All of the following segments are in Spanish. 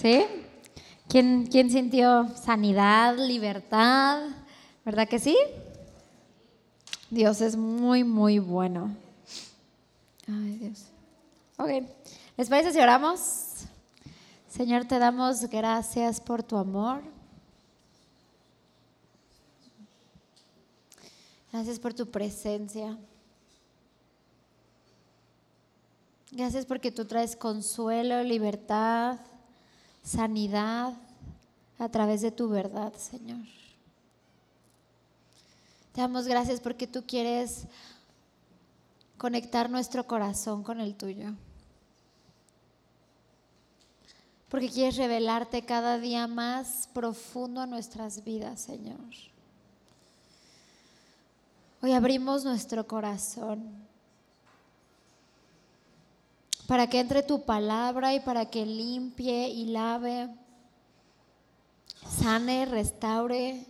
¿Sí? ¿Quién sintió sanidad, libertad? ¿Verdad que sí? Dios es muy, muy bueno. Ay, Dios. Ok. ¿Les parece si oramos? Señor, te damos gracias por tu amor. Gracias por tu presencia. Gracias porque tú traes consuelo, libertad, sanidad a través de tu verdad, Señor. Te damos gracias porque tú quieres conectar nuestro corazón con el tuyo. Porque quieres revelarte cada día más profundo a nuestras vidas, Señor. Hoy abrimos nuestro corazón para que entre tu palabra y para que limpie y lave, sane, restaure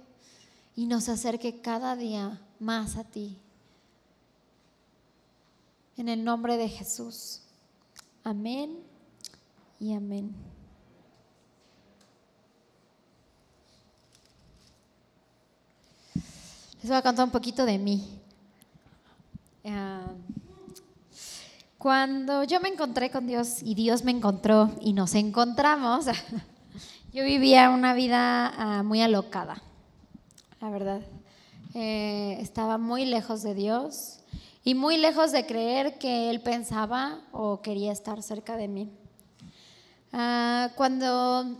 y nos acerque cada día más a ti. En el nombre de Jesús. Amén y amén. Les voy a contar un poquito de mí. Cuando yo me encontré con Dios y Dios me encontró y nos encontramos, yo vivía una vida muy alocada, la verdad. Estaba muy lejos de Dios y muy lejos de creer que Él pensaba o quería estar cerca de mí. Cuando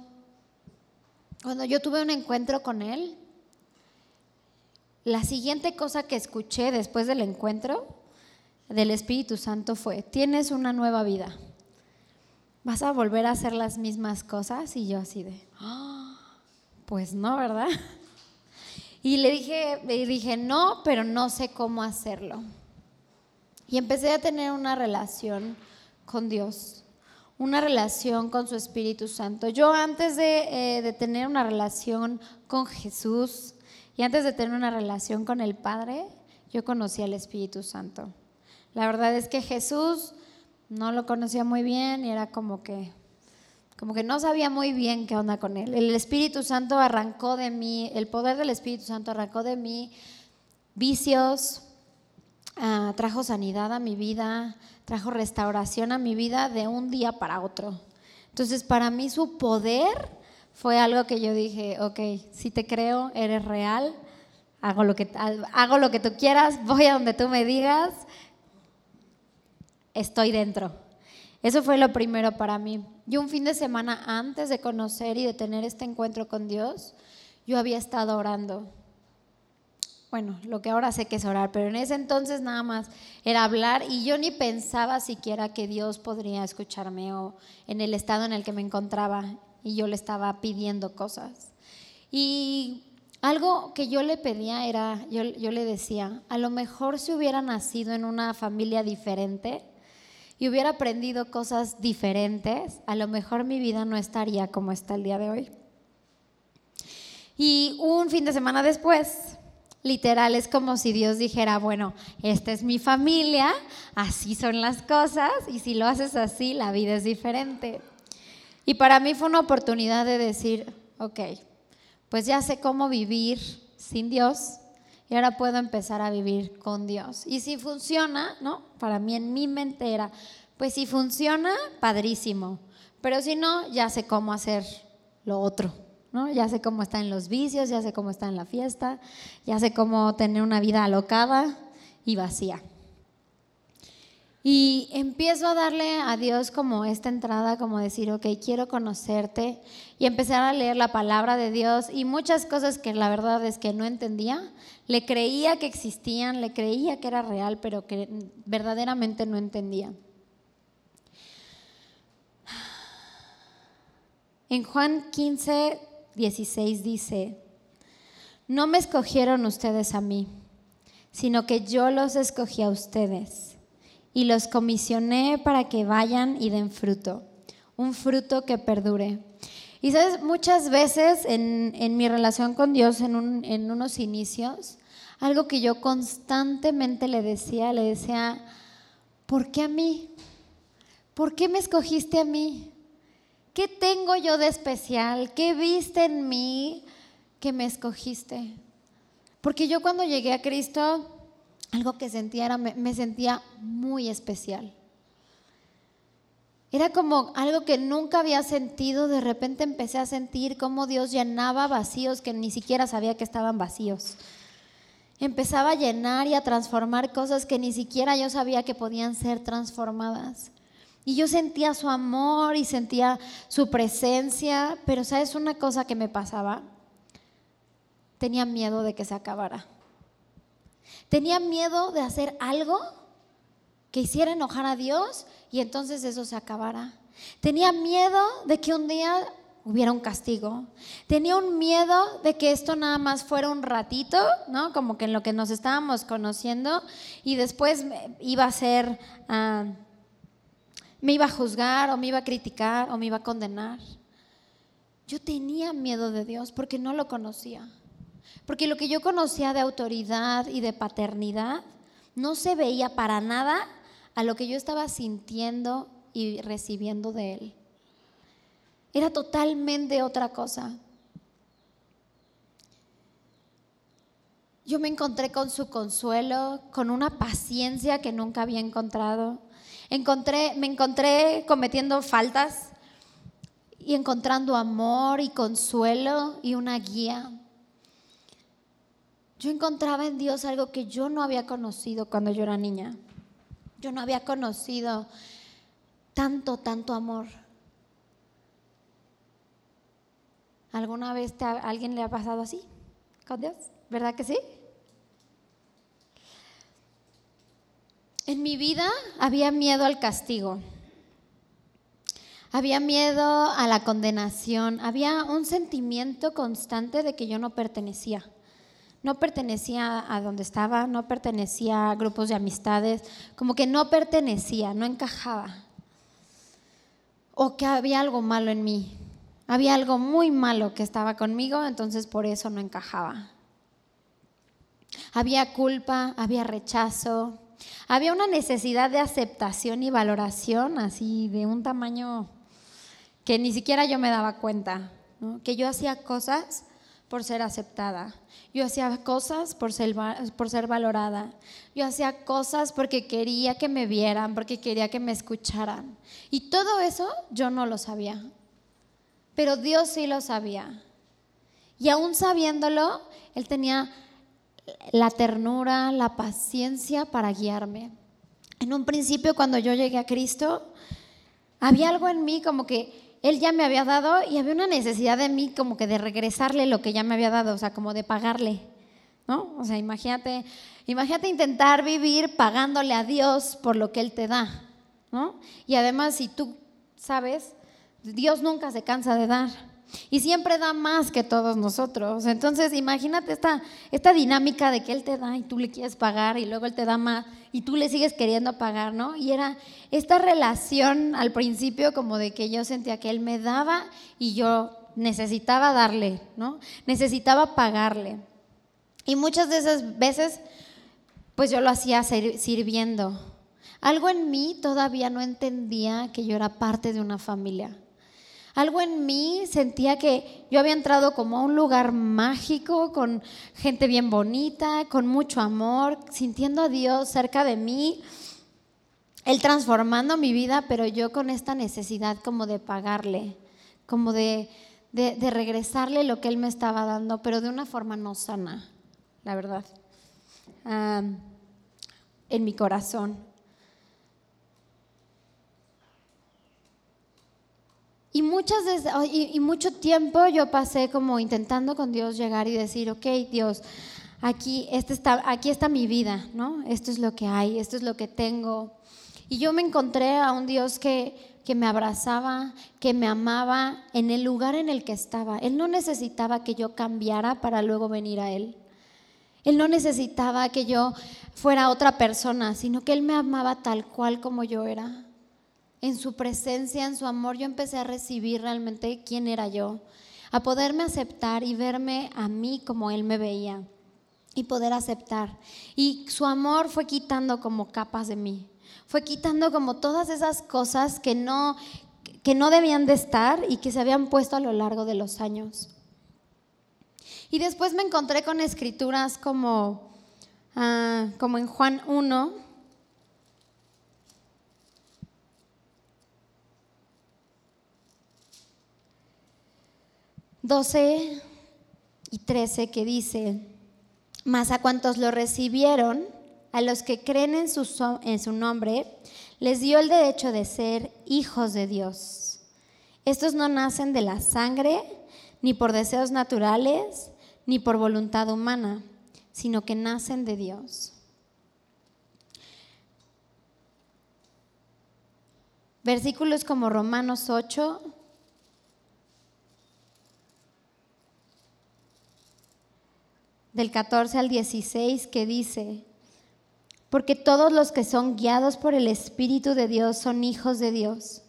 yo tuve un encuentro con Él, la siguiente cosa que escuché después del encuentro del Espíritu Santo fue: tienes una nueva vida, vas a volver a hacer las mismas cosas. Y yo así de, pues no, ¿verdad? Y le dije no, pero no sé cómo hacerlo. Y empecé a tener una relación con Dios, una relación con su Espíritu Santo. Yo antes de tener una relación con Jesús y antes de tener una relación con el Padre, yo conocí al Espíritu Santo. La verdad es que Jesús no lo conocía muy bien y era como que no sabía muy bien qué onda con él. El Espíritu Santo arrancó de mí, el poder del Espíritu Santo arrancó de mí vicios, trajo sanidad a mi vida, trajo restauración a mi vida de un día para otro. Entonces, para mí su poder fue algo que yo dije, ok, si te creo, eres real, hago lo que tú quieras, voy a donde tú me digas, estoy dentro. Eso fue lo primero para mí. Yo un fin de semana antes de conocer y de tener este encuentro con Dios, yo había estado orando. Bueno, lo que ahora sé que es orar, pero en ese entonces nada más era hablar y yo ni pensaba siquiera que Dios podría escucharme o en el estado en el que me encontraba. Y yo le estaba pidiendo cosas. Y algo que yo le pedía era, yo le decía, a lo mejor si hubiera nacido en una familia diferente y hubiera aprendido cosas diferentes, a lo mejor mi vida no estaría como está el día de hoy. Y un fin de semana después, literal, es como si Dios dijera, bueno, esta es mi familia, así son las cosas y si lo haces así, la vida es diferente. Y para mí fue una oportunidad de decir, ok, pues ya sé cómo vivir sin Dios y ahora puedo empezar a vivir con Dios. Y si funciona, ¿no? Para mí en mi mente era, pues si funciona, padrísimo. Pero si no, ya sé cómo hacer lo otro, ¿no? Ya sé cómo está en los vicios, ya sé cómo está en la fiesta, ya sé cómo tener una vida alocada y vacía. Y empiezo a darle a Dios como esta entrada, como decir, ok, quiero conocerte. Y empezar a leer la palabra de Dios y muchas cosas que la verdad es que no entendía. Le creía que existían, le creía que era real, pero que verdaderamente no entendía. En Juan 15, 16 dice, no me escogieron ustedes a mí, sino que yo los escogí a ustedes. Y los comisioné para que vayan y den fruto, un fruto que perdure. Y sabes, muchas veces en mi relación con Dios, en unos inicios, algo que yo constantemente le decía, ¿por qué a mí? ¿Por qué me escogiste a mí? ¿Qué tengo yo de especial? ¿Qué viste en mí que me escogiste? Porque yo cuando llegué a Cristo, algo que sentía era, me sentía muy especial. Era como algo que nunca había sentido, de repente empecé a sentir cómo Dios llenaba vacíos que ni siquiera sabía que estaban vacíos. Empezaba a llenar y a transformar cosas que ni siquiera yo sabía que podían ser transformadas. Y yo sentía su amor y sentía su presencia, pero ¿sabes una cosa que me pasaba? Tenía miedo de que se acabara. Tenía miedo de hacer algo que hiciera enojar a Dios y entonces eso se acabara. Tenía miedo de que un día hubiera un castigo. Tenía un miedo de que esto nada más fuera un ratito, ¿no? Como que en lo que nos estábamos conociendo, y después iba a ser, me iba a juzgar o me iba a criticar o me iba a condenar. Yo tenía miedo de Dios porque no lo conocía. Porque lo que yo conocía de autoridad y de paternidad no se veía para nada a lo que yo estaba sintiendo y recibiendo de Él. Era totalmente otra cosa. Yo me encontré con su consuelo, con una paciencia que nunca había encontrado. Me encontré cometiendo faltas y encontrando amor y consuelo y una guía. Yo encontraba en Dios algo que yo no había conocido cuando yo era niña. Yo no había conocido tanto amor. ¿Alguna vez a alguien le ha pasado así con Dios? ¿Verdad que sí? En mi vida había miedo al castigo. Había miedo a la condenación. Había un sentimiento constante de que yo no pertenecía. No pertenecía a donde estaba, no pertenecía a grupos de amistades, como que no pertenecía, no encajaba. O que había algo malo en mí, había algo muy malo que estaba conmigo, entonces por eso no encajaba. Había culpa, había rechazo, había una necesidad de aceptación y valoración, así de un tamaño que ni siquiera yo me daba cuenta, ¿no? Que yo hacía cosas por ser aceptada. Yo hacía cosas por ser valorada. Yo hacía cosas porque quería que me vieran, porque quería que me escucharan. Y todo eso yo no lo sabía. Pero Dios sí lo sabía. Y aún sabiéndolo, Él tenía la ternura, la paciencia para guiarme. En un principio, cuando yo llegué a Cristo, había algo en mí como que Él ya me había dado y había una necesidad de mí como que de regresarle lo que ya me había dado, o sea, como de pagarle, ¿no? O sea, imagínate intentar vivir pagándole a Dios por lo que Él te da, ¿no? Y además, si tú sabes, Dios nunca se cansa de dar y siempre da más que todos nosotros. Entonces, imagínate esta dinámica de que Él te da y tú le quieres pagar y luego Él te da más y tú le sigues queriendo pagar, ¿no? Y era esta relación al principio como de que yo sentía que Él me daba y yo necesitaba darle, ¿no? Necesitaba pagarle. Y muchas de esas veces, pues yo lo hacía sirviendo. Algo en mí todavía no entendía que yo era parte de una familia. Algo en mí sentía que yo había entrado como a un lugar mágico, con gente bien bonita, con mucho amor, sintiendo a Dios cerca de mí, Él transformando mi vida, pero yo con esta necesidad como de pagarle, como de regresarle lo que Él me estaba dando, pero de una forma no sana, la verdad, en mi corazón. Y mucho tiempo yo pasé como intentando con Dios llegar y decir, ok, Dios, aquí está mi vida, ¿no? Esto es lo que hay, esto es lo que tengo. Y yo me encontré a un Dios que me abrazaba, que me amaba en el lugar en el que estaba. Él no necesitaba que yo cambiara para luego venir a Él. Él no necesitaba que yo fuera otra persona, sino que Él me amaba tal cual como yo era. En su presencia, en su amor, yo empecé a recibir realmente quién era yo, a poderme aceptar y verme a mí como Él me veía y poder aceptar. Y su amor fue quitando como capas de mí, fue quitando como todas esas cosas que no debían de estar y que se habían puesto a lo largo de los años. Y después me encontré con escrituras como en Juan 1, ...12 y 13 que dice: mas a cuantos lo recibieron, a los que creen en su nombre, les dio el derecho de ser hijos de Dios. Estos no nacen de la sangre, ni por deseos naturales, ni por voluntad humana, sino que nacen de Dios. Versículos como Romanos 8, del 14 al 16, que dice: porque todos los que son guiados por el Espíritu de Dios son hijos de Dios.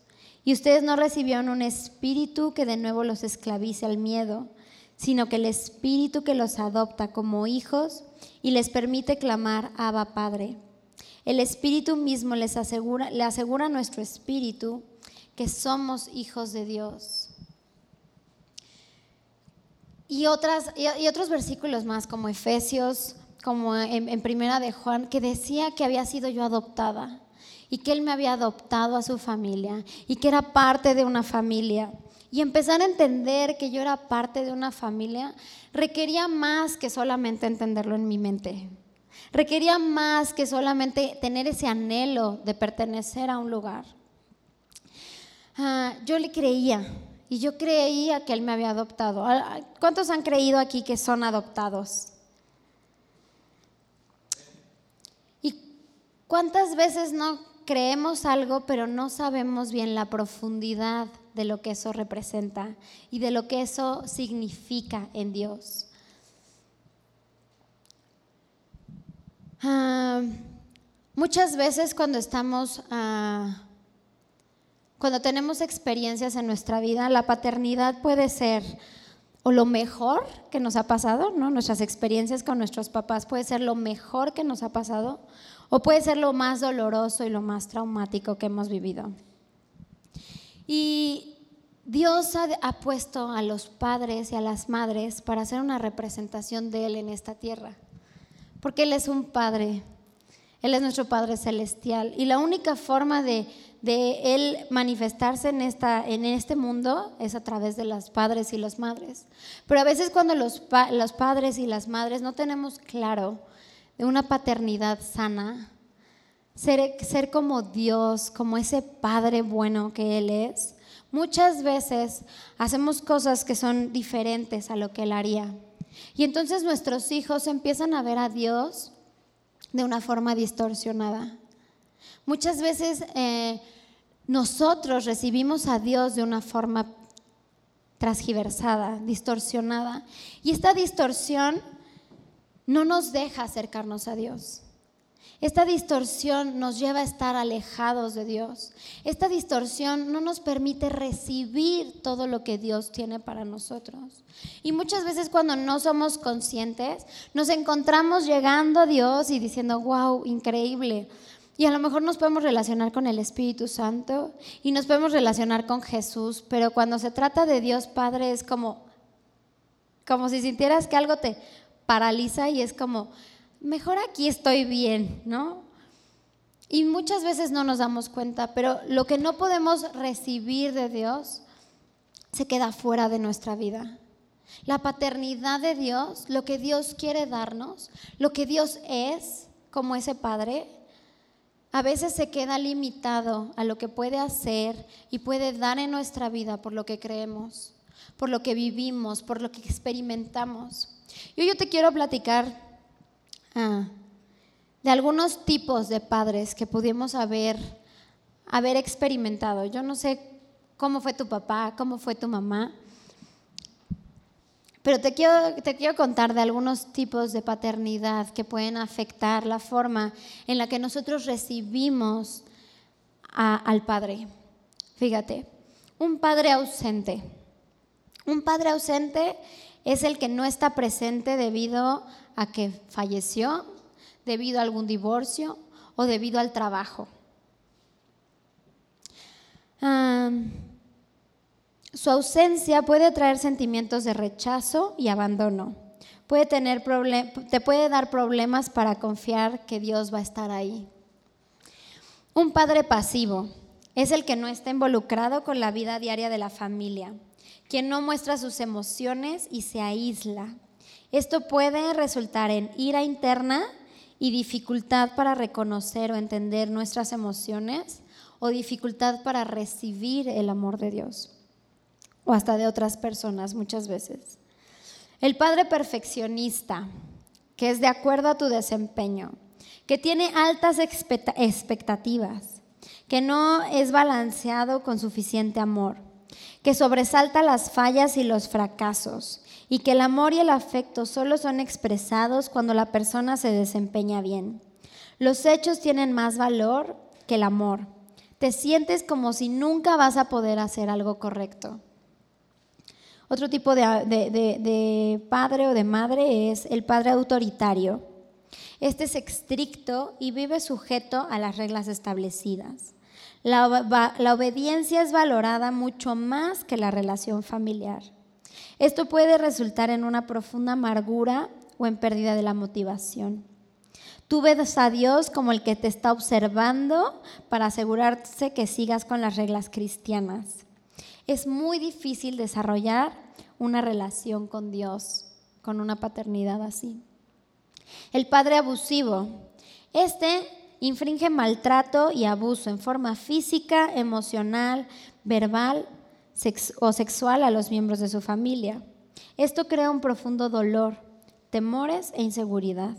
Y ustedes no recibieron un espíritu que de nuevo los esclavice al miedo, sino que el Espíritu que los adopta como hijos y les permite clamar: Abba, Padre. El Espíritu mismo le asegura a nuestro espíritu que somos hijos de Dios. Y otros versículos más, como Efesios, como en Primera de Juan, que decía que había sido yo adoptada y que Él me había adoptado a su familia y que era parte de una familia. Y empezar a entender que yo era parte de una familia requería más que solamente entenderlo en mi mente. Requería más que solamente tener ese anhelo de pertenecer a un lugar. Yo le creía y yo creía que Él me había adoptado. ¿Cuántos han creído aquí que son adoptados? ¿Cuántas veces no creemos algo, pero no sabemos bien la profundidad de lo que eso representa y de lo que eso significa en Dios? Muchas veces cuando tenemos experiencias en nuestra vida, la paternidad puede ser o lo mejor que nos ha pasado, ¿no? Nuestras experiencias con nuestros papás puede ser lo mejor que nos ha pasado, o puede ser lo más doloroso y lo más traumático que hemos vivido. Y Dios ha puesto a los padres y a las madres para hacer una representación de Él en esta tierra, porque Él es un Padre, Él es nuestro Padre celestial, y la única forma de Él manifestarse en este mundo es a través de los padres y las madres. Pero a veces cuando los padres y las madres no tenemos claro de una paternidad sana, ser como Dios, como ese Padre bueno que Él es, muchas veces hacemos cosas que son diferentes a lo que Él haría. Y entonces nuestros hijos empiezan a ver a Dios de una forma distorsionada. Muchas veces nosotros recibimos a Dios de una forma transgiversada, distorsionada. Y esta distorsión no nos deja acercarnos a Dios. Esta distorsión nos lleva a estar alejados de Dios. Esta distorsión no nos permite recibir todo lo que Dios tiene para nosotros. Y muchas veces cuando no somos conscientes, nos encontramos llegando a Dios y diciendo: wow, increíble. Y a lo mejor nos podemos relacionar con el Espíritu Santo y nos podemos relacionar con Jesús, pero cuando se trata de Dios Padre es como si sintieras que algo te paraliza y es como, mejor aquí estoy bien, ¿no? Y muchas veces no nos damos cuenta, pero lo que no podemos recibir de Dios se queda fuera de nuestra vida. La paternidad de Dios, lo que Dios quiere darnos, lo que Dios es como ese Padre, a veces se queda limitado a lo que puede hacer y puede dar en nuestra vida por lo que creemos, por lo que vivimos, por lo que experimentamos. Yo te quiero platicar de algunos tipos de padres que pudimos haber experimentado. Yo no sé cómo fue tu papá, cómo fue tu mamá, pero te quiero contar de algunos tipos de paternidad que pueden afectar la forma en la que nosotros recibimos al padre. Fíjate, un padre ausente es el que no está presente debido a que falleció, debido a algún divorcio o debido al trabajo. Su ausencia puede traer sentimientos de rechazo y abandono. Te puede dar problemas para confiar que Dios va a estar ahí. Un padre pasivo es el que no está involucrado con la vida diaria de la familia, quien no muestra sus emociones y se aísla. Esto puede resultar en ira interna y dificultad para reconocer o entender nuestras emociones, o dificultad para recibir el amor de Dios, o hasta de otras personas muchas veces. El padre perfeccionista, que es de acuerdo a tu desempeño, que tiene altas expectativas, que no es balanceado con suficiente amor, que sobresalta las fallas y los fracasos, y que el amor y el afecto solo son expresados cuando la persona se desempeña bien. Los hechos tienen más valor que el amor. Te sientes como si nunca vas a poder hacer algo correcto. Otro tipo de padre o de madre es el padre autoritario. Este es estricto y vive sujeto a las reglas establecidas. La obediencia es valorada mucho más que la relación familiar. Esto puede resultar en una profunda amargura o en pérdida de la motivación. Tú ves a Dios como el que te está observando para asegurarse que sigas con las reglas cristianas. Es muy difícil desarrollar una relación con Dios, con una paternidad así. El padre abusivo. Este infringe maltrato y abuso en forma física, emocional, verbal o sexual a los miembros de su familia. Esto crea un profundo dolor, temores e inseguridad.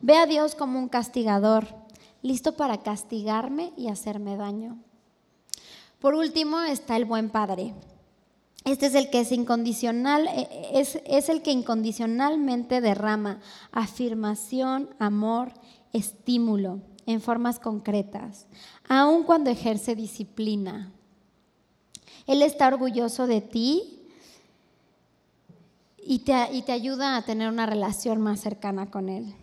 Ve a Dios como un castigador, listo para castigarme y hacerme daño. Por último está el buen padre. Este es el que es el que incondicionalmente derrama afirmación, amor, estímulo en formas concretas, aun cuando ejerce disciplina. Él está orgulloso de ti y te ayuda a tener una relación más cercana con Él.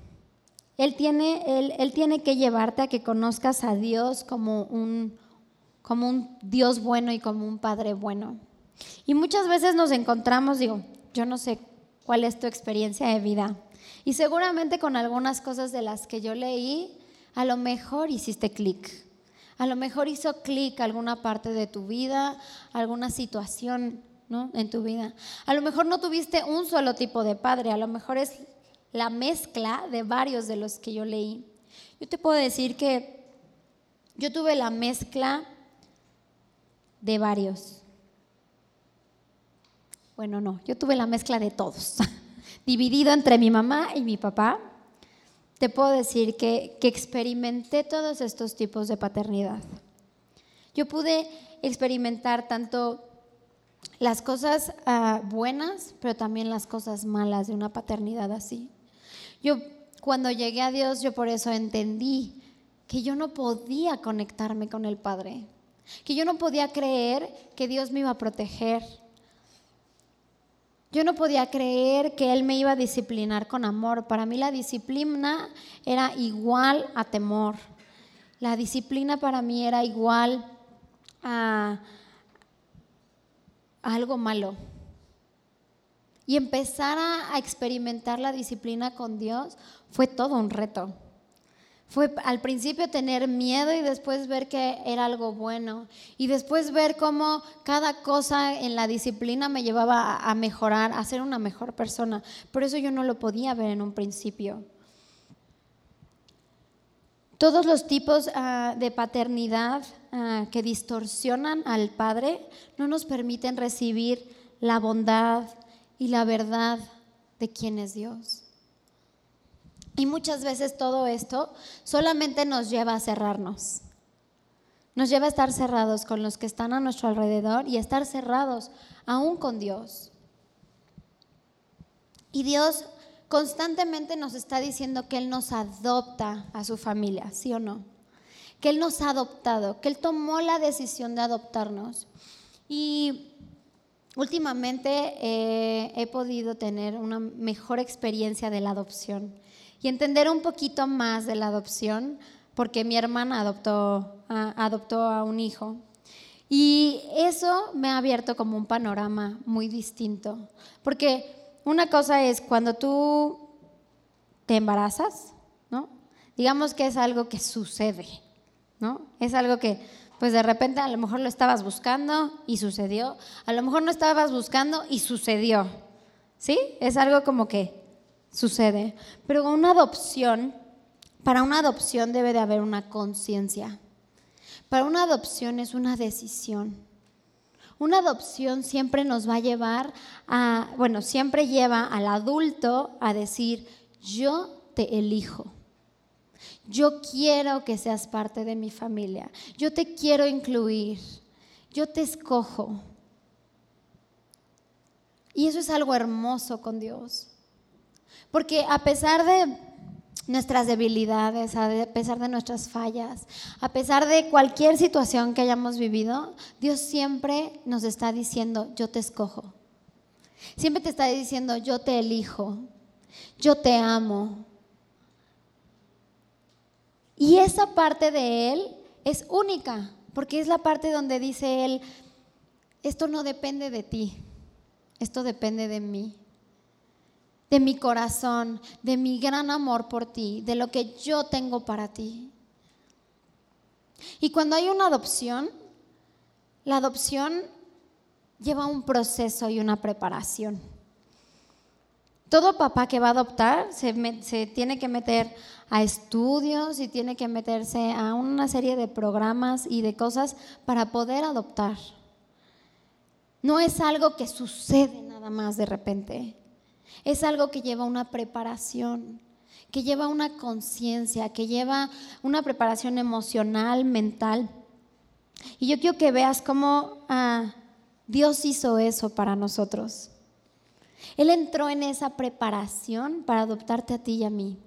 Él tiene que llevarte a que conozcas a Dios como un Dios bueno y como un Padre bueno. Y muchas veces nos encontramos, yo no sé cuál es tu experiencia de vida, y seguramente con algunas cosas de las que yo leí, a lo mejor hiciste clic. A lo mejor hizo clic alguna parte de tu vida, alguna situación, ¿no?, en tu vida. A lo mejor no tuviste un solo tipo de padre, a lo mejor es la mezcla de varios de los que yo leí. Yo te puedo decir que yo tuve la mezcla de varios. Bueno, no, yo tuve la mezcla de todos, dividido entre mi mamá y mi papá. Te puedo decir que experimenté todos estos tipos de paternidad. Yo pude experimentar tanto las cosas buenas, pero también las cosas malas de una paternidad así. Yo, cuando llegué a Dios, yo por eso entendí que yo no podía conectarme con el Padre, que yo no podía creer que Dios me iba a proteger. Yo no podía creer que Él me iba a disciplinar con amor. Para mí la disciplina era igual a temor. La disciplina para mí era igual a algo malo. Y empezar a experimentar la disciplina con Dios fue todo un reto. Fue al principio tener miedo y después ver que era algo bueno y después ver cómo cada cosa en la disciplina me llevaba a mejorar, a ser una mejor persona. Por eso yo no lo podía ver en un principio. Todos los tipos de paternidad que distorsionan al padre no nos permiten recibir la bondad y la verdad de quién es Dios. Y muchas veces todo esto solamente nos lleva a cerrarnos. Nos lleva a estar cerrados con los que están a nuestro alrededor y a estar cerrados aún con Dios. Y Dios constantemente nos está diciendo que Él nos adopta a su familia, ¿sí o no? Que Él nos ha adoptado, que Él tomó la decisión de adoptarnos. Y últimamente he podido tener una mejor experiencia de la adopción y entender un poquito más de la adopción, porque mi hermana adoptó a un hijo. Y eso me ha abierto como un panorama muy distinto, porque una cosa es cuando tú te embarazas, ¿no? Digamos que es algo que sucede, ¿no? Es algo que pues de repente a lo mejor lo estabas buscando y sucedió, a lo mejor no estabas buscando y sucedió, ¿sí? Es algo como que sucede. Pero una adopción, para una adopción debe de haber una conciencia. Para una adopción es una decisión. Una adopción siempre nos va a llevar a, bueno, siempre lleva al adulto a decir, yo te elijo. Yo quiero que seas parte de mi familia. Yo te quiero incluir. Yo te escojo. Y eso es algo hermoso con Dios. Porque a pesar de nuestras debilidades, a pesar de nuestras fallas, a pesar de cualquier situación que hayamos vivido, Dios siempre nos está diciendo, yo te escojo. Siempre te está diciendo, yo te elijo. Yo te amo. Y esa parte de Él es única, porque es la parte donde dice Él, esto no depende de ti, esto depende de mí, de mi corazón, de mi gran amor por ti, de lo que yo tengo para ti. Y cuando hay una adopción, la adopción lleva un proceso y una preparación. Todo papá que va a adoptar se tiene que meter a estudios y tiene que meterse a una serie de programas y de cosas para poder adoptar. No es algo que sucede nada más de repente. Es algo que lleva una preparación, que lleva una conciencia, que lleva una preparación emocional, mental. Y yo quiero que veas cómo Dios hizo eso para nosotros. Él entró en esa preparación para adoptarte a ti y a mí.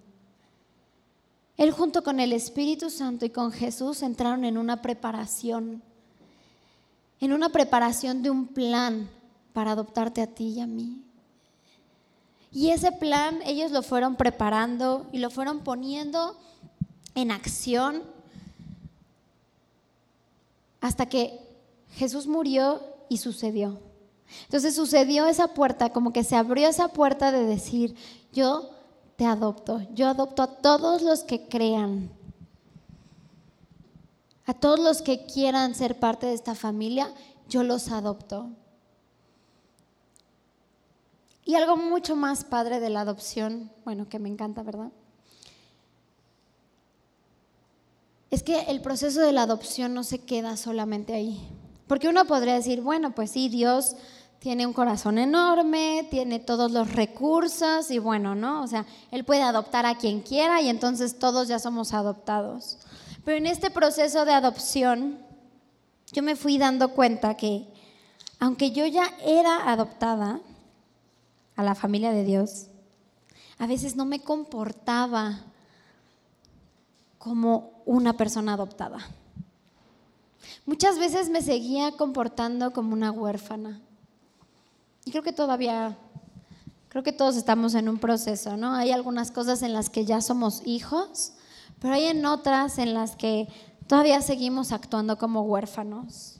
Él junto con el Espíritu Santo y con Jesús entraron en una preparación de un plan para adoptarte a ti y a mí. Y ese plan ellos lo fueron preparando y lo fueron poniendo en acción hasta que Jesús murió y sucedió. Entonces sucedió esa puerta, como que se abrió esa puerta de decir, yo te adopto, yo adopto a todos los que crean, a todos los que quieran ser parte de esta familia, yo los adopto. Y algo mucho más padre de la adopción, bueno, que me encanta, ¿verdad? Es que el proceso de la adopción no se queda solamente ahí. Porque uno podría decir, bueno, pues sí, Dios tiene un corazón enorme, tiene todos los recursos y bueno, ¿no? O sea, Él puede adoptar a quien quiera y entonces todos ya somos adoptados. Pero en este proceso de adopción, yo me fui dando cuenta que, aunque yo ya era adoptada a la familia de Dios, a veces no me comportaba como una persona adoptada. Muchas veces me seguía comportando como una huérfana. Y creo que todos estamos en un proceso, ¿no? Hay algunas cosas en las que ya somos hijos, pero hay en otras en las que todavía seguimos actuando como huérfanos.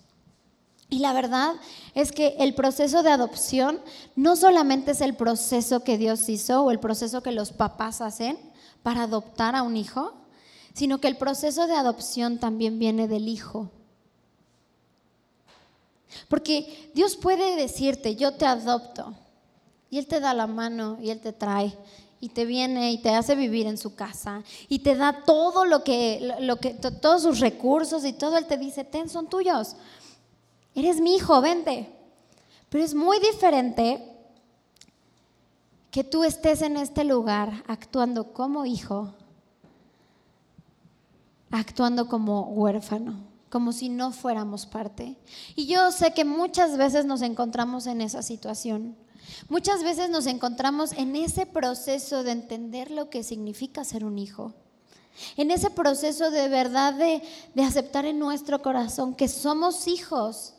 Y la verdad es que el proceso de adopción no solamente es el proceso que Dios hizo o el proceso que los papás hacen para adoptar a un hijo, sino que el proceso de adopción también viene del hijo. Porque Dios puede decirte, yo te adopto, y Él te da la mano, y Él te trae, y te viene y te hace vivir en su casa, y te da todo lo que todos sus recursos y todo, Él te dice, ten, son tuyos, eres mi hijo, vente. Pero es muy diferente que tú estés en este lugar actuando como hijo, actuando como huérfano, como si no fuéramos parte. Y yo sé que muchas veces nos encontramos en esa situación. Muchas veces nos encontramos en ese proceso de entender lo que significa ser un hijo. En ese proceso de verdad de aceptar en nuestro corazón que somos hijos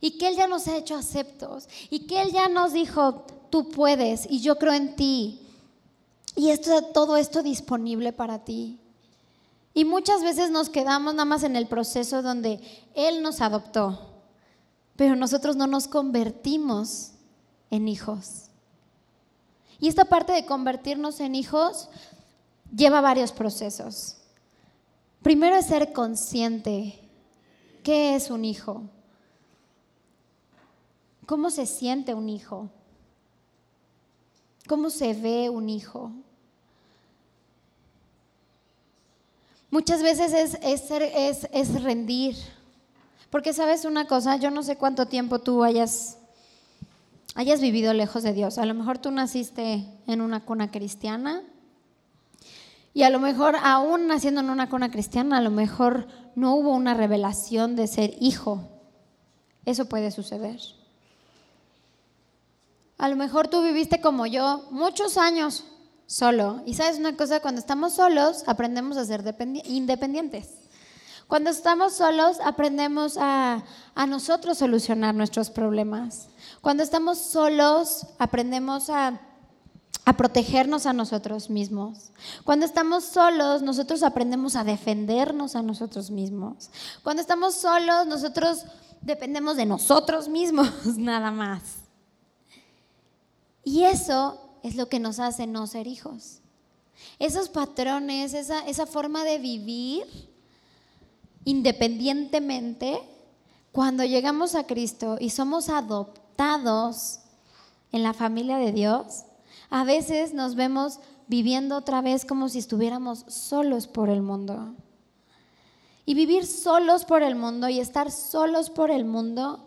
y que Él ya nos ha hecho aceptos y que Él ya nos dijo, tú puedes y yo creo en ti y esto, todo esto disponible para ti. Y muchas veces nos quedamos nada más en el proceso donde Él nos adoptó pero nosotros no nos convertimos en hijos. Y esta parte de convertirnos en hijos lleva varios procesos. Primero es ser consciente. ¿Qué es un hijo? ¿Cómo se siente un hijo? ¿Cómo se ve un hijo? Muchas veces es rendir. Porque sabes una cosa, yo no sé cuánto tiempo tú hayas vivido lejos de Dios. A lo mejor tú naciste en una cuna cristiana y a lo mejor aún naciendo en una cuna cristiana, a lo mejor no hubo una revelación de ser hijo. Eso puede suceder. A lo mejor tú viviste como yo muchos años solo. Y sabes una cosa, cuando estamos solos aprendemos a ser independientes. Cuando estamos solos aprendemos a nosotros solucionar nuestros problemas. Cuando estamos solos aprendemos a protegernos a nosotros mismos. Cuando estamos solos nosotros aprendemos a defendernos a nosotros mismos. Cuando estamos solos nosotros dependemos de nosotros mismos, nada más. Y eso es lo que nos hace no ser hijos. Esos patrones, esa forma de vivir independientemente, cuando llegamos a Cristo y somos adoptados en la familia de Dios, a veces nos vemos viviendo otra vez como si estuviéramos solos por el mundo. Y vivir solos por el mundo y estar solos por el mundo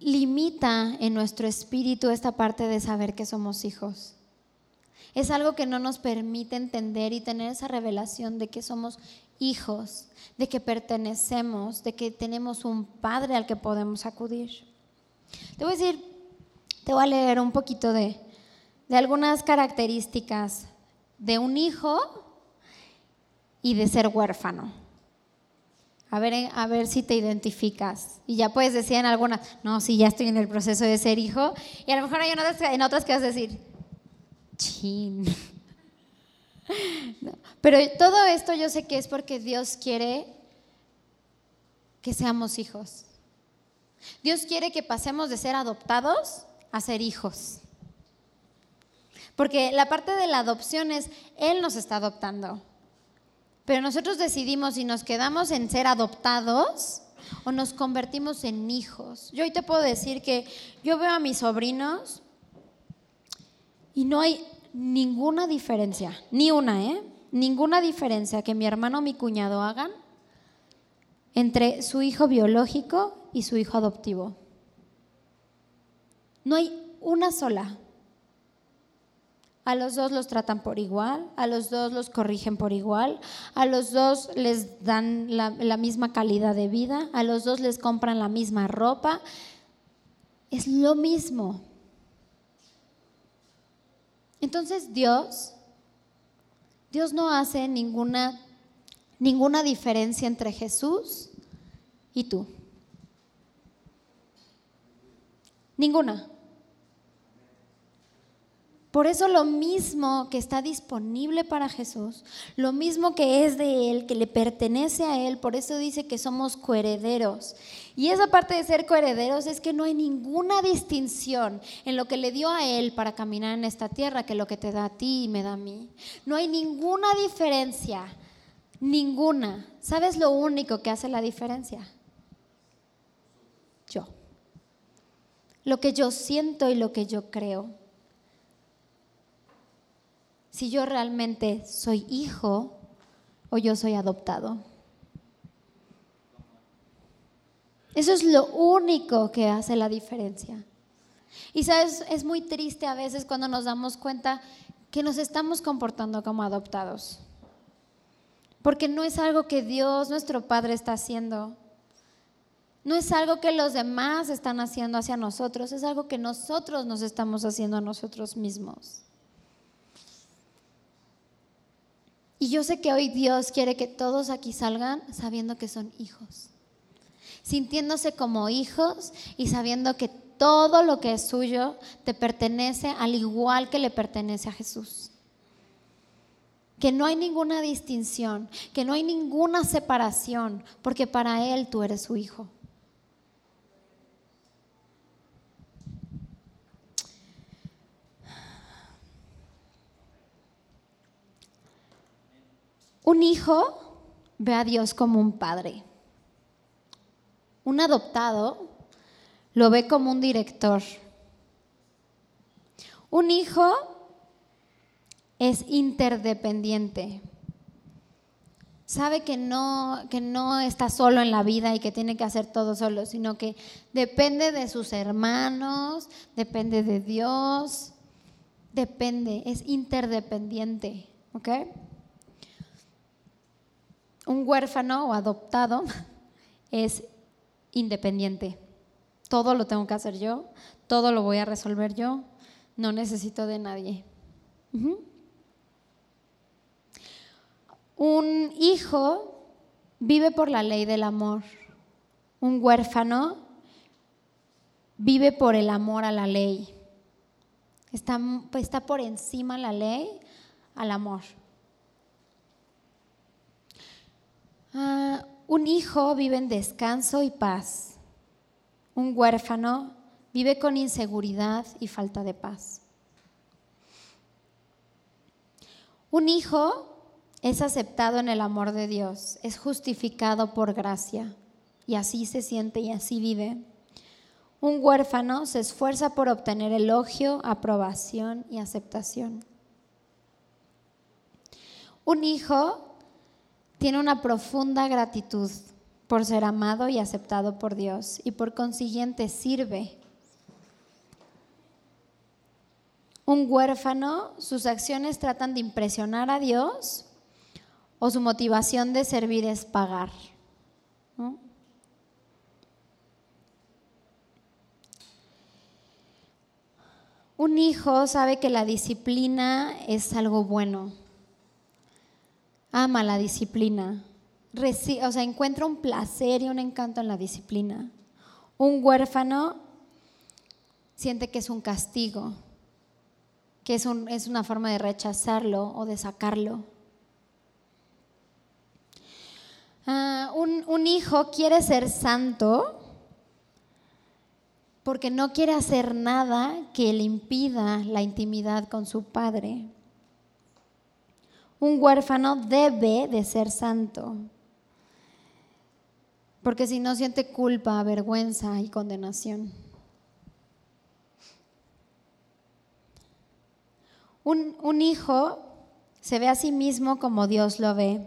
limita en nuestro espíritu esta parte de saber que somos hijos. Es algo que no nos permite entender y tener esa revelación de que somos hijos, de que pertenecemos, de que tenemos un padre al que podemos acudir. Te voy a leer un poquito de algunas características de un hijo y de ser huérfano. A ver si te identificas. Y ya puedes decir en algunas, no, sí, ya estoy en el proceso de ser hijo. Y a lo mejor hay en otras que vas a decir, chin. No. Pero todo esto yo sé que es porque Dios quiere que seamos hijos. Dios quiere que pasemos de ser adoptados a ser hijos. Porque la parte de la adopción es, Él nos está adoptando. Pero nosotros decidimos si nos quedamos en ser adoptados o nos convertimos en hijos. Yo hoy te puedo decir que yo veo a mis sobrinos y no hay ninguna diferencia, ni una, ninguna diferencia que mi hermano o mi cuñado hagan entre su hijo biológico y su hijo adoptivo. No hay una sola. A los dos los tratan por igual, a los dos los corrigen por igual, a los dos les dan la misma calidad de vida, a los dos les compran la misma ropa. Es lo mismo. Entonces Dios no hace ninguna diferencia entre Jesús y tú. Ninguna. Por eso lo mismo que está disponible para Jesús, lo mismo que es de Él, que le pertenece a Él, por eso dice que somos coherederos. Y esa parte de ser coherederos es que no hay ninguna distinción en lo que le dio a Él para caminar en esta tierra que lo que te da a ti y me da a mí. No hay ninguna diferencia, ninguna. ¿Sabes lo único que hace la diferencia? Yo. Lo que yo siento y lo que yo creo. Si yo realmente soy hijo o yo soy adoptado. Eso es lo único que hace la diferencia. Y sabes, es muy triste a veces cuando nos damos cuenta que nos estamos comportando como adoptados. Porque no es algo que Dios, nuestro Padre, está haciendo. No es algo que los demás están haciendo hacia nosotros, es algo que nosotros nos estamos haciendo a nosotros mismos. Y yo sé que hoy Dios quiere que todos aquí salgan sabiendo que son hijos, sintiéndose como hijos y sabiendo que todo lo que es suyo te pertenece al igual que le pertenece a Jesús. Que no hay ninguna distinción, que no hay ninguna separación, porque para Él tú eres su hijo. Un hijo ve a Dios como un padre. Un adoptado lo ve como un director. Un hijo es interdependiente. Sabe que no está solo en la vida y que tiene que hacer todo solo, sino que depende de sus hermanos, depende de Dios, depende, es interdependiente, ¿ok? Un huérfano o adoptado es independiente. Todo lo tengo que hacer yo, todo lo voy a resolver yo, no necesito de nadie. Uh-huh. Un hijo vive por la ley del amor. Un huérfano vive por el amor a la ley. Está por encima la ley al amor. Un hijo vive en descanso y paz. Un huérfano vive con inseguridad y falta de paz. Un hijo es aceptado en el amor de Dios, es justificado por gracia, y así se siente y así vive. Un huérfano se esfuerza por obtener elogio, aprobación y aceptación. Un hijo tiene una profunda gratitud por ser amado y aceptado por Dios, y por consiguiente sirve. Un huérfano, sus acciones tratan de impresionar a Dios, o su motivación de servir es pagar, ¿no? Un hijo sabe que la disciplina es algo bueno. Ama la disciplina. Encuentra un placer y un encanto en la disciplina. Un huérfano siente que es un castigo, que es una forma de rechazarlo o de sacarlo. Un hijo quiere ser santo porque no quiere hacer nada que le impida la intimidad con su padre. Un huérfano debe de ser santo porque si no siente culpa, vergüenza y condenación. Un hijo se ve a sí mismo como Dios lo ve.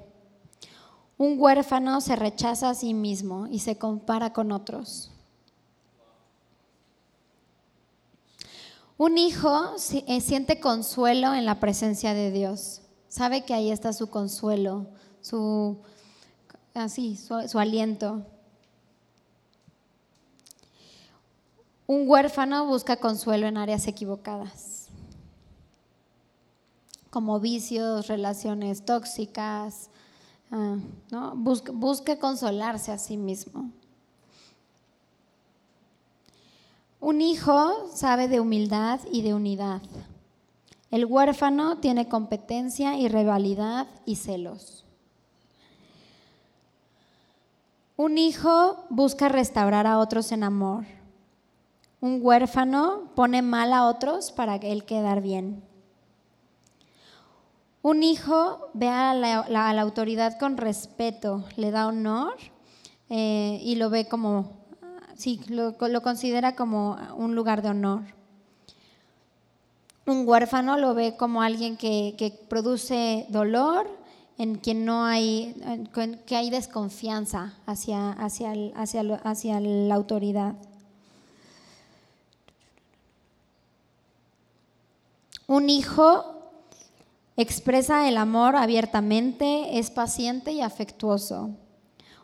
Un huérfano se rechaza a sí mismo y se compara con otros. Un hijo siente consuelo en la presencia de Dios. Sabe que ahí está su consuelo, su aliento. Un huérfano busca consuelo en áreas equivocadas, como vicios, relaciones tóxicas, ¿no? Busca consolarse a sí mismo. Un hijo sabe de humildad y de unidad. El huérfano tiene competencia y rivalidad y celos. Un hijo busca restaurar a otros en amor. Un huérfano pone mal a otros para él quedar bien. Un hijo ve a la autoridad con respeto, le da honor y lo ve como, lo considera como un lugar de honor. Un huérfano lo ve como alguien que produce dolor, en quien hay desconfianza hacia la autoridad. Un hijo expresa el amor abiertamente, es paciente y afectuoso.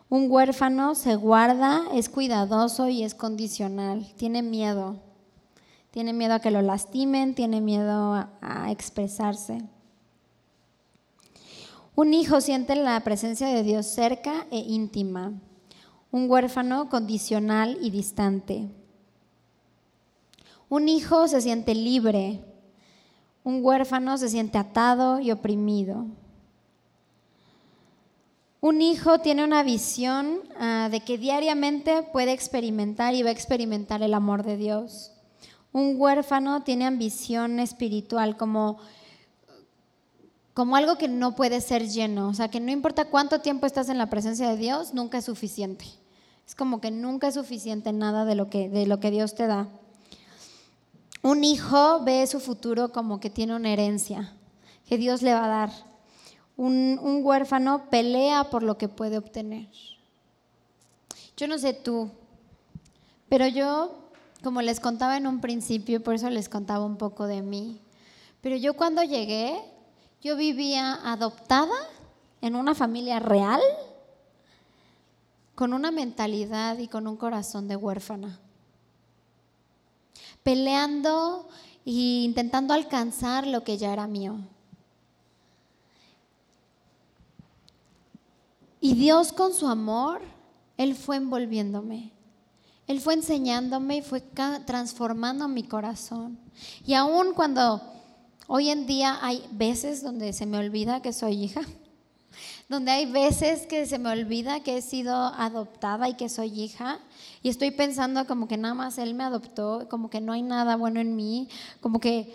Un huérfano se guarda, es cuidadoso y es condicional. Tiene miedo a que lo lastimen, tiene miedo a expresarse. Un hijo siente la presencia de Dios cerca e íntima. Un huérfano condicional y distante. Un hijo se siente libre. Un huérfano se siente atado y oprimido. Un hijo tiene una visión de que diariamente puede experimentar y va a experimentar el amor de Dios. Un huérfano tiene ambición espiritual, como como algo que no puede ser lleno, o sea, que no importa cuánto tiempo estás en la presencia de Dios, nunca es suficiente. Es como que nunca es suficiente nada de lo que Dios te da. Un hijo ve su futuro como que tiene una herencia que Dios le va a dar. Un huérfano pelea por lo que puede obtener. Yo no sé tú, pero yo, como les contaba en un principio, por eso les contaba un poco de mí, pero yo cuando llegué, yo vivía adoptada en una familia real, con una mentalidad y con un corazón de huérfana, peleando e intentando alcanzar lo que ya era mío. Y Dios, con su amor, Él fue envolviéndome, Él fue enseñándome y fue transformando mi corazón. Y aún cuando hoy en día hay veces donde se me olvida que soy hija, donde hay veces que se me olvida que he sido adoptada y que soy hija, y estoy pensando como que nada más él me adoptó, como que no hay nada bueno en mí, como que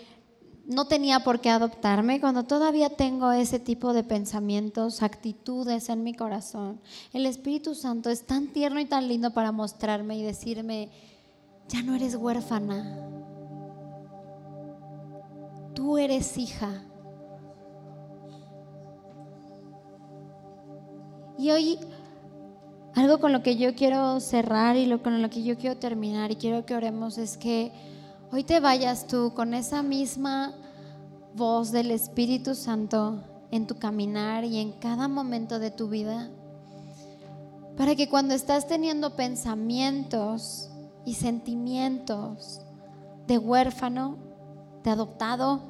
no tenía por qué adoptarme. Cuando todavía tengo ese tipo de pensamientos, actitudes en mi corazón, el Espíritu Santo es tan tierno y tan lindo para mostrarme y decirme: ya no eres huérfana, tú eres hija. Y hoy, algo con lo que yo quiero cerrar y con lo que yo quiero terminar y quiero que oremos, es que hoy te vayas tú con esa misma voz del Espíritu Santo en tu caminar y en cada momento de tu vida, para que cuando estás teniendo pensamientos y sentimientos de huérfano, de adoptado,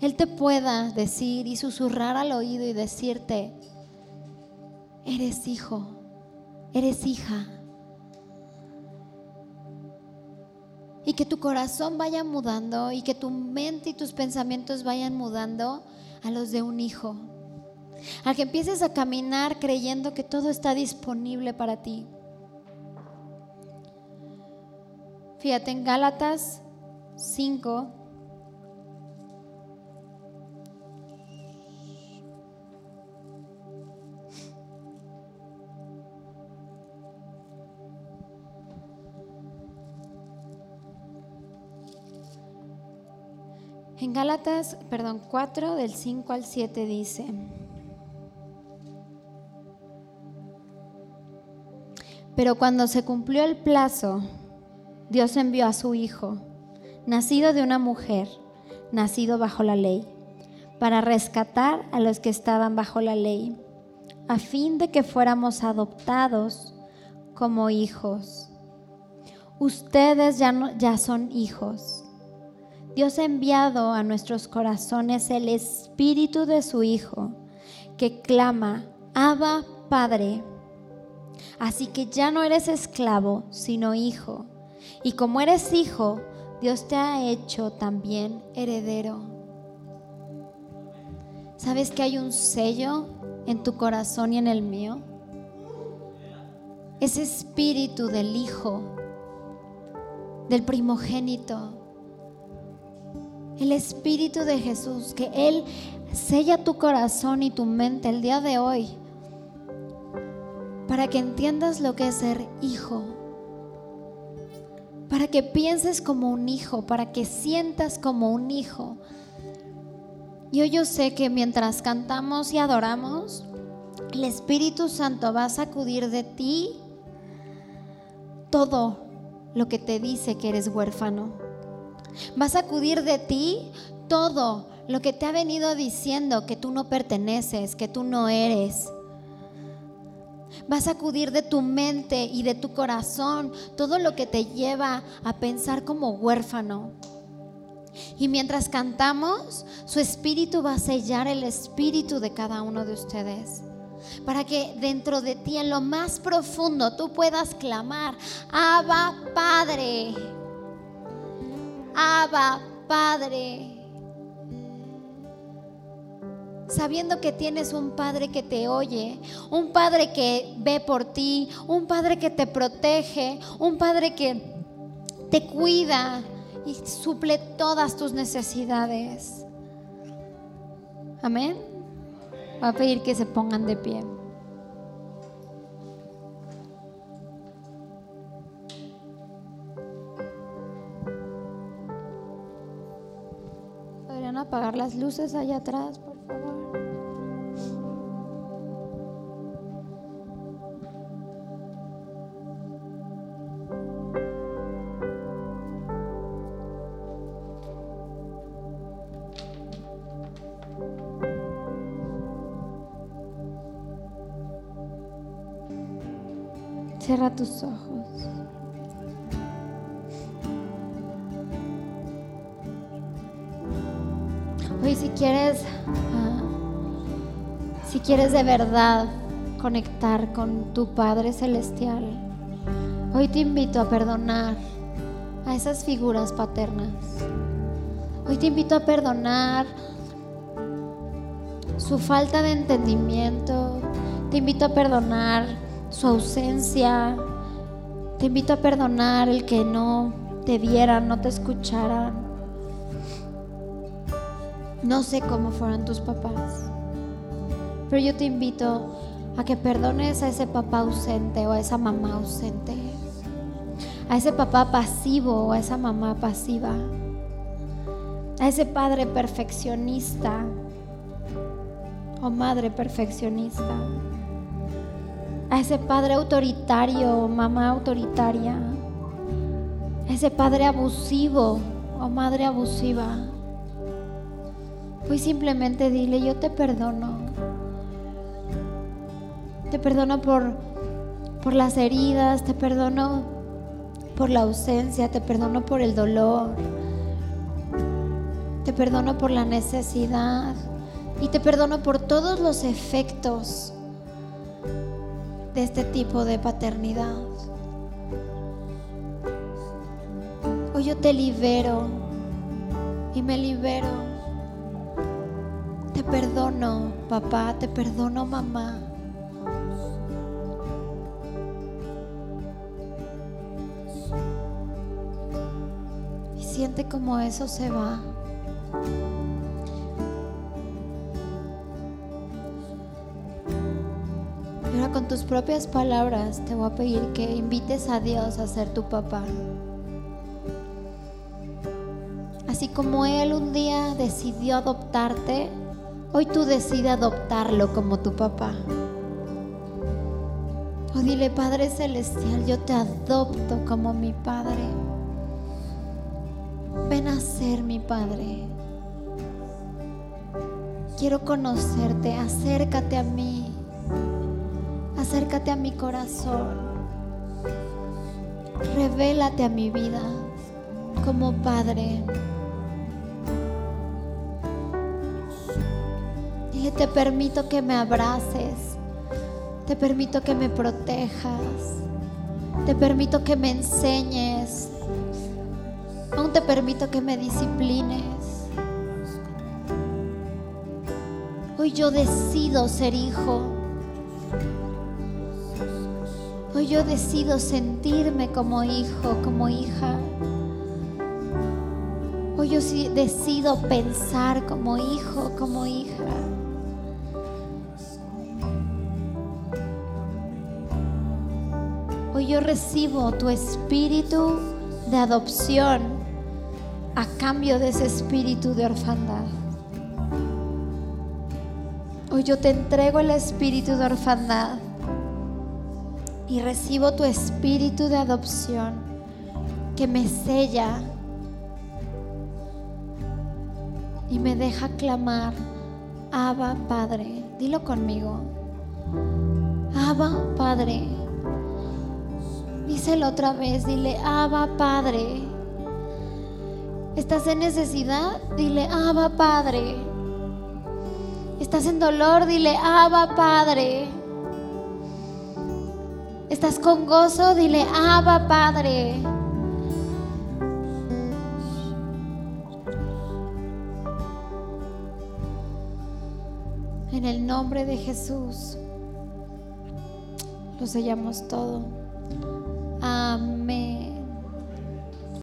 Él te pueda decir y susurrar al oído y decirte: eres hijo, eres hija. Y que tu corazón vaya mudando y que tu mente y tus pensamientos vayan mudando a los de un hijo, al que empieces a caminar creyendo que todo está disponible para ti. Fíjate en Gálatas 5, en Gálatas, 4 del 5 al 7 dice: pero cuando se cumplió el plazo, Dios envió a su Hijo, nacido de una mujer, nacido bajo la ley, para rescatar a los que estaban bajo la ley, a fin de que fuéramos adoptados como hijos. Ustedes ya son hijos. Dios ha enviado a nuestros corazones el Espíritu de su Hijo, que clama: Abba, Padre. Así que ya no eres esclavo, sino hijo. Y como eres hijo, Dios te ha hecho también heredero. ¿Sabes que hay un sello en tu corazón y en el mío? Ese espíritu del Hijo, del primogénito, el Espíritu de Jesús, que Él sella tu corazón y tu mente el día de hoy, para que entiendas lo que es ser hijo, para que pienses como un hijo, para que sientas como un hijo. Y hoy yo sé que mientras cantamos y adoramos, el Espíritu Santo va a sacudir de ti todo lo que te dice que eres huérfano. Va a sacudir de ti todo lo que te ha venido diciendo que tú no perteneces, que tú no eres. Va a sacudir de tu mente y de tu corazón todo lo que te lleva a pensar como huérfano. Y mientras cantamos, su Espíritu va a sellar el espíritu de cada uno de ustedes, para que dentro de ti, en lo más profundo, tú puedas clamar: Abba, Padre. Abba, Padre, sabiendo que tienes un Padre que te oye, un Padre que ve por ti, un Padre que te protege, un Padre que te cuida y suple todas tus necesidades. Amén. Va a pedir que se pongan de pie. ¿Podrían apagar las luces allá atrás, por favor? Cierra tus ojos. Hoy, si quieres de verdad conectar con tu Padre Celestial, hoy te invito a perdonar a esas figuras paternas. Hoy te invito a perdonar su falta de entendimiento. Te invito a perdonar su ausencia. Te invito a perdonar el que no te vieran, no te escucharan. No sé cómo fueron tus papás, pero yo te invito a que perdones a ese papá ausente o a esa mamá ausente, a ese papá pasivo o a esa mamá pasiva, a ese padre perfeccionista o madre perfeccionista, a ese padre autoritario o mamá autoritaria, a ese padre abusivo o madre abusiva. Hoy simplemente dile: yo te perdono. Te perdono por las heridas, te perdono por la ausencia, te perdono por el dolor, te perdono por la necesidad y te perdono por todos los efectos de este tipo de paternidad. Hoy yo te libero y me libero. Te perdono, papá, te perdono, mamá. Y siente como eso se va. Con tus propias palabras te voy a pedir que invites a Dios a ser tu papá. Así como Él un día decidió adoptarte, hoy tú decides adoptarlo como tu papá. O dile: Padre Celestial, yo te adopto como mi padre. Ven a ser mi padre. Quiero conocerte, acércate a mí. Acércate a mi corazón, revélate a mi vida como padre. Dile: te permito que me abraces, te permito que me protejas, te permito que me enseñes, aún te permito que me disciplines. Hoy yo decido ser hijo. Hoy yo decido sentirme como hijo, como hija. Hoy yo decido pensar como hijo, como hija. Hoy yo recibo tu espíritu de adopción a cambio de ese espíritu de orfandad. Hoy yo te entrego el espíritu de orfandad y recibo tu espíritu de adopción que me sella y me deja clamar: Abba, Padre. Dilo conmigo: Abba, Padre. Díselo otra vez, dile: Abba, Padre. ¿Estás en necesidad? Dile: Abba, Padre. ¿Estás en dolor? Dile: Abba, Padre. ¿Estás con gozo? Dile: Abba, Padre. En el nombre de Jesús, lo sellamos todo.